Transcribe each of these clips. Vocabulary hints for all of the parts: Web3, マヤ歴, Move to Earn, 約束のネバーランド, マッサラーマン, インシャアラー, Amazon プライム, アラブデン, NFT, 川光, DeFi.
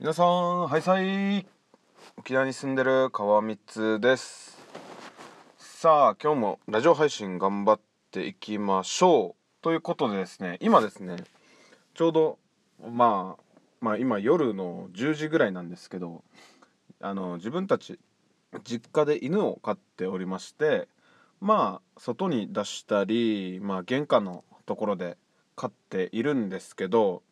皆さん、ハイサイ。沖縄に住んでる川光です。さあ、今日もラジオ配信頑張っていきましょうということでですね、今ですね、ちょうど今夜の10時ぐらいなんですけど、自分たち実家で犬を飼っておりまして、外に出したり、玄関のところで飼っているんですけど、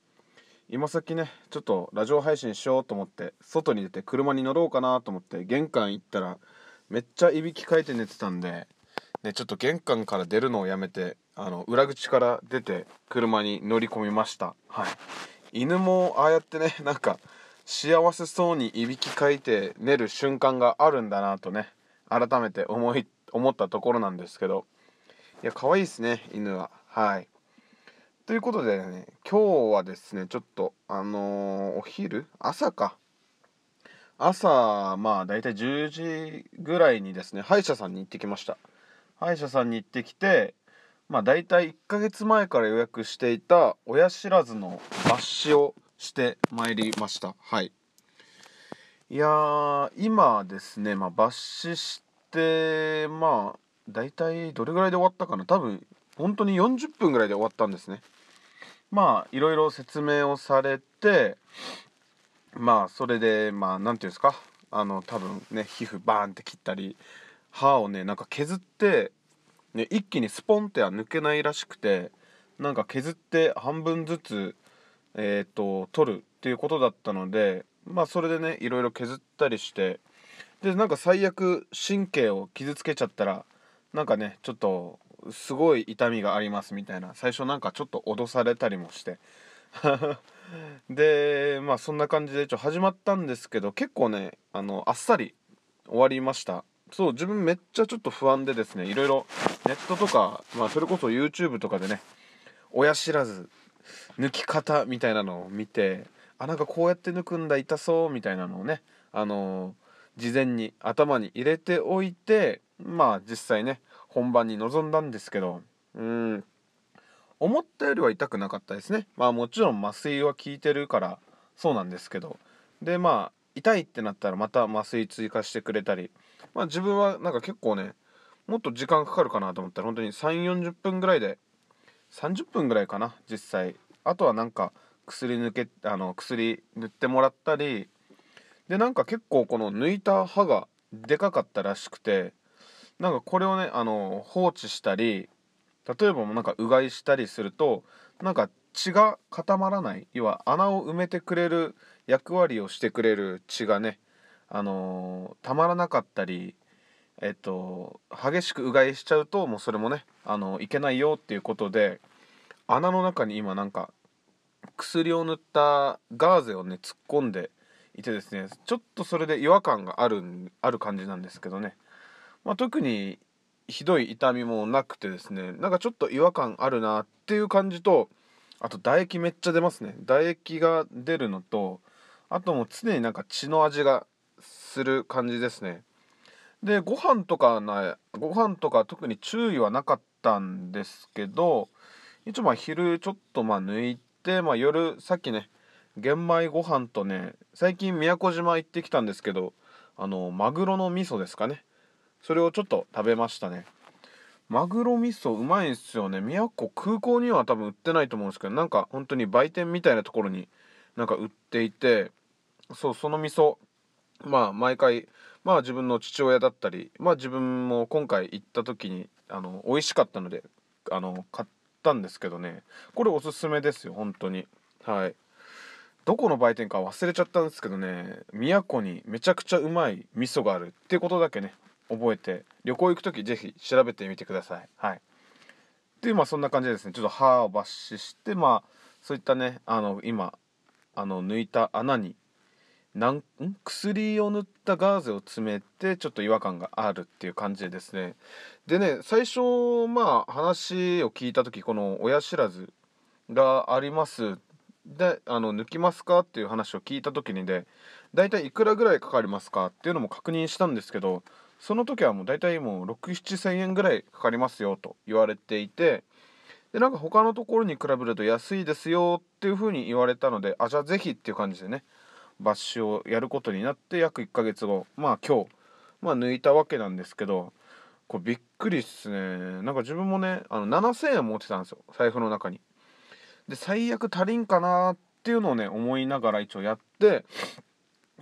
今先ね、ちょっとラジオ配信しようと思って外に出て車に乗ろうかなと思って玄関行ったら、めっちゃいびきかいて寝てたんで、ちょっと玄関から出るのをやめて、裏口から出て車に乗り込みました。犬もああやってね、幸せそうにいびきかいて寝る瞬間があるんだなとね、改めて思ったところなんですけど、いや、可愛いですね、犬は。ということでね、今日はですね、ちょっと朝だいたい10時ぐらいにですね、歯医者さんに行ってきました。歯医者さんに行ってきて、だいたい1ヶ月前から予約していた親知らずの抜歯をしてまいりました。いやー、今ですね、抜歯してだいたいどれぐらいで終わったかな、多分本当に40分ぐらいで終わったんですね。いろいろ説明をされて、それでなんていうんですか、多分ね、皮膚バーンって切ったり、歯をね、削って、一気にスポンっては抜けないらしくて、削って半分ずつ取るっていうことだったので、それでね、いろいろ削ったりして、で最悪神経を傷つけちゃったら、ちょっとすごい痛みがありますみたいな、最初ちょっと脅されたりもしてでそんな感じで始まったんですけど、結構ね、あっさり終わりました。そう、自分めっちゃ不安でですね、いろいろネットとか、それこそ YouTube とかでね、親知らず抜き方みたいなのを見て、こうやって抜くんだ、痛そうみたいなのをね、事前に頭に入れておいて、実際ね、本番に臨んだんですけど、思ったよりは痛くなかったですね。もちろん麻酔は効いてるからそうなんですけど、で痛いってなったらまた麻酔追加してくれたり、自分は結構ね、もっと時間かかるかなと思ったら、本当に3、40分ぐらいで、30分ぐらいかな実際。あとは薬塗ってもらったりで、結構この抜いた歯がでかかったらしくて、これをね、放置したり、例えばうがいしたりすると、血が固まらない、要は穴を埋めてくれる役割をしてくれる血がね、たまらなかったり、激しくうがいしちゃうと、もうそれもね、いけないよっていうことで、穴の中に今薬を塗ったガーゼをね、突っ込んでいてですね、ちょっとそれで違和感がある感じなんですけどね。特にひどい痛みもなくてですね、ちょっと違和感あるなっていう感じと、あと唾液めっちゃ出ますね。唾液が出るのと、あともう常に血の味がする感じですね。で、ご飯とか特に注意はなかったんですけど、一応昼ちょっと抜いて、夜さっきね、玄米ご飯とね、最近宮古島行ってきたんですけど、マグロの味噌ですかね、それをちょっと食べましたね。マグロ味噌うまいんすよね。宮古空港には多分売ってないと思うんですけど、本当に売店みたいなところに売っていて、そう、その味噌毎回自分の父親だったり、自分も今回行った時に美味しかったので買ったんですけどね、これおすすめですよ本当に。どこの売店か忘れちゃったんですけどね、宮古にめちゃくちゃうまい味噌があるってことだけね、覚えて、旅行行くときぜひ調べてみてください。で、そんな感じでですね、ちょっと歯を抜歯して、そういったね、今抜いた穴に薬を塗ったガーゼを詰めて、ちょっと違和感があるっていう感じですね。でね、最初話を聞いたとき、この親知らずがありますで、抜きますかっていう話を聞いたときにで、だいたいいくらぐらいかかりますかっていうのも確認したんですけど、その時はもう大体もう6、7千円ぐらいかかりますよと言われていて、で他のところに比べると安いですよっていうふうに言われたので、じゃあぜひっていう感じでね、抜歯をやることになって約1ヶ月後、今日、抜いたわけなんですけど、これびっくりっすね。なんか自分もね、7000円持ってたんですよ、財布の中に。で、最悪足りんかなっていうのをね、思いながら一応やって、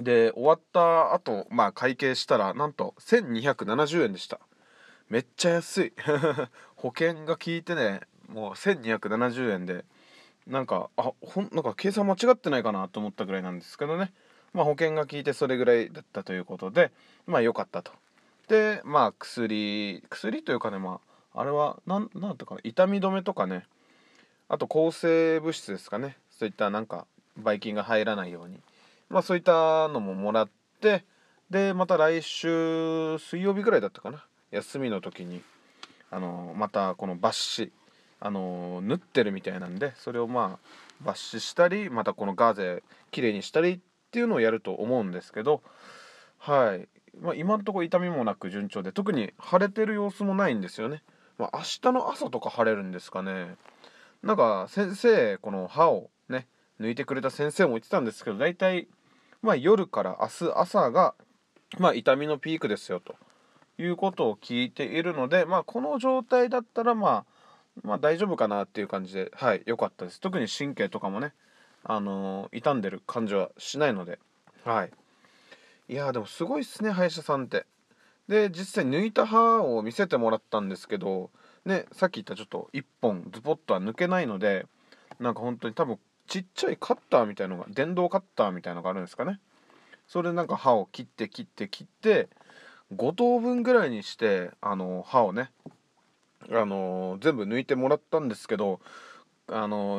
で、終わった後、会計したら、なんと1270円でした。めっちゃ安い。保険が効いてね、もう1270円で、なんか計算間違ってないかなと思ったぐらいなんですけどね。保険が効いてそれぐらいだったということで、良かったと。で、薬というかね、あれはなんだったかな、痛み止めとかね、あと抗生物質ですかね、そういったばい菌が入らないように、そういったのももらって、でまた来週水曜日ぐらいだったかな、休みの時にまたこの抜歯縫ってるみたいなんで、それを抜歯したり、またこのガーゼきれいにしたりっていうのをやると思うんですけど、はい。今のところ痛みもなく順調で、特に腫れてる様子もないんですよね。明日の朝とか腫れるんですかね。なんか先生、この歯をね抜いてくれた先生も言ってたんですけど、大体夜から明日朝が痛みのピークですよということを聞いているので、この状態だったら大丈夫かなっていう感じで、はい、良かったです。特に神経とかもね、傷んでる感じはしないので、はい。いやーでもすごいっすね、歯医者さんって。で、実際抜いた歯を見せてもらったんですけどね、さっき言ったちょっと1本ズポッとは抜けないので、なんか本当に多分ちっちゃいカッターみたいのが、電動カッターみたいのがあるんですかね。それで歯を切って5等分ぐらいにして、歯をね全部抜いてもらったんですけど、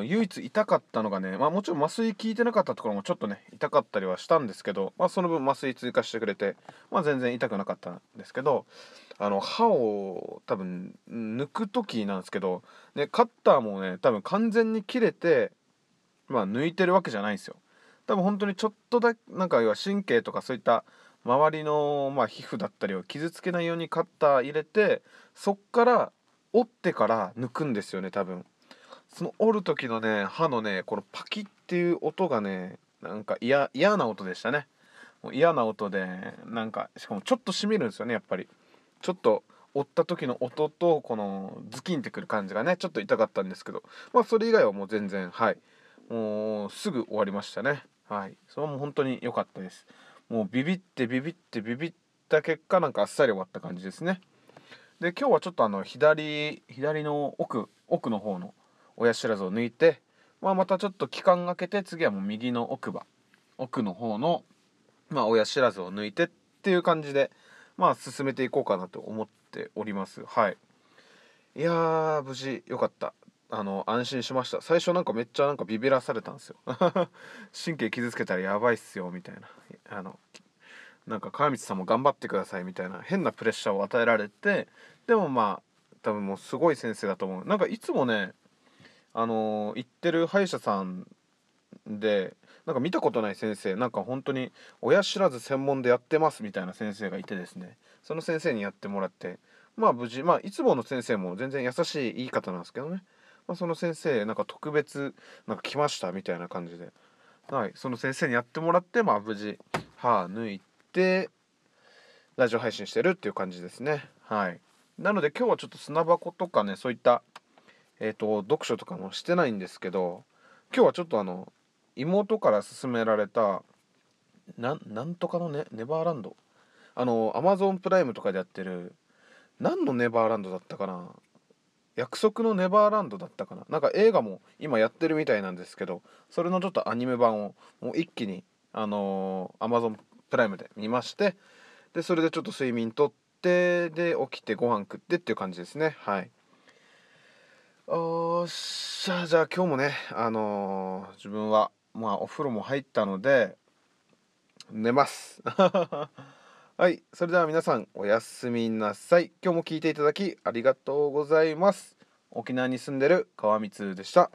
唯一痛かったのがね、もちろん麻酔効いてなかったところもちょっとね痛かったりはしたんですけど、その分麻酔追加してくれて、全然痛くなかったんですけど、歯を多分抜く時なんですけど、ね、カッターもね多分完全に切れて、抜いてるわけじゃないんですよ。多分本当にちょっとだけ、要は神経とかそういった周りの、皮膚だったりを傷つけないようにカッター入れて、そっから折ってから抜くんですよね、多分。その折る時のね歯のねこのパキッっていう音がね、嫌な音でしたね。もう嫌な音で、しかもちょっとしみるんですよね、やっぱり。ちょっと折った時の音とこのズキンってくる感じがねちょっと痛かったんですけど、それ以外はもう全然、はい、もうすぐ終わりましたね。はい、それはもう本当に良かったです。もうビビった結果、あっさり終わった感じですね。で、今日はちょっと左の奥の方の親知らずを抜いて、またちょっと期間が空けて、次はもう右の奥の方の、親知らずを抜いてっていう感じで、進めていこうかなと思っております。はい。いやー無事よかった。安心しました。最初めっちゃビビらされたんですよ。神経傷つけたらやばいっすよみたいな、川光さんも頑張ってくださいみたいな変なプレッシャーを与えられて、でも多分もうすごい先生だと思う。いつもね行ってる歯医者さんで見たことない先生、本当に親知らず専門でやってますみたいな先生がいてですね、その先生にやってもらって、無事、いつもの先生も全然優しい言い方なんですけどね、その先生特別来ましたみたいな感じで、はい、その先生にやってもらって無事歯抜いてラジオ配信してるっていう感じですね。はい。なので今日はちょっと砂箱とかね、そういった読書とかもしてないんですけど、今日はちょっと妹から勧められたなんとかのネバーランド、Amazon プライムとかでやってる、何のネバーランドだったかな、約束のネバーランドだったかな、映画も今やってるみたいなんですけど、それのちょっとアニメ版をもう一気にAmazon プライムで見まして、でそれでちょっと睡眠とって、で起きてご飯食ってっていう感じですね。はい。おっしゃ、じゃあ今日もね、自分はお風呂も入ったので寝ます。はい、それでは皆さんおやすみなさい。今日も聞いていただきありがとうございます。沖縄に住んでる川光でした。